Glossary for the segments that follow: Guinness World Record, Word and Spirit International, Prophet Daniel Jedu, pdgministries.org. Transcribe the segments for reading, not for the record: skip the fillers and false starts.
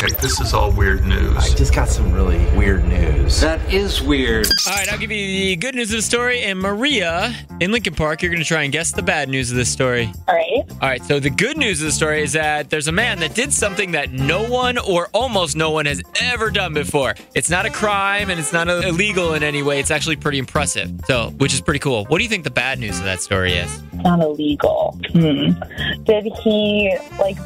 Okay, this is all weird news. I just got some really weird news. That is weird. All right, I'll give you the good news of the story. And Maria, in Lincoln Park, you're going to try and guess the bad news of this story. All right. All right, so the good news of the story is that there's a man that did something that no one or almost no one has ever done before. It's not a crime and it's not illegal in any way. It's actually pretty impressive, so which is pretty cool. What do you think the bad news of that story is? It's not illegal. Did he,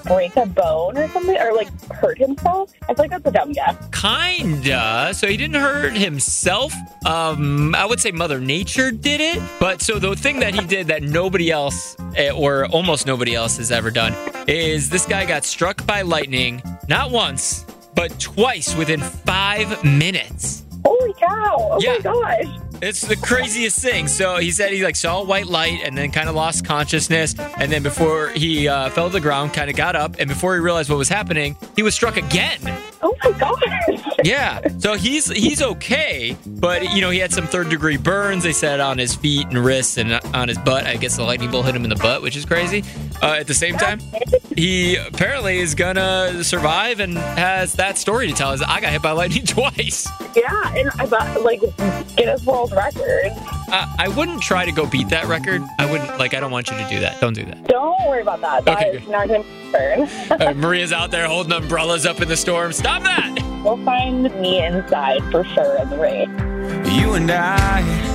break a bone or something? Or, hurt himself? I feel like that's a dumb guess. Kinda. So he didn't hurt himself. I would say Mother Nature did it. But so the thing that he did that nobody else, or almost nobody else has ever done, is this guy got struck by lightning, not once, but twice within 5 minutes. Holy cow. Oh, yeah. My gosh. It's the craziest thing. So he said he saw a white light and then kind of lost consciousness. And then before he fell to the ground, kind of got up. And before he realized what was happening, he was struck again. Oh, my gosh. Yeah. So he's okay. But, he had some third-degree burns. They said on his feet and wrists and on his butt. I guess the lightning bolt hit him in the butt, which is crazy. At the same time, he apparently is going to survive and has that story to tell. I got hit by lightning twice. Yeah. And I thought, Guinness World Record. I wouldn't try to go beat that record. I wouldn't, I don't want you to do that. Don't do that. Don't worry about that. Okay, that is not going to burn. Maria's out there holding umbrellas up in the storm. Stop that! We'll find me inside for sure in the rain. You and I.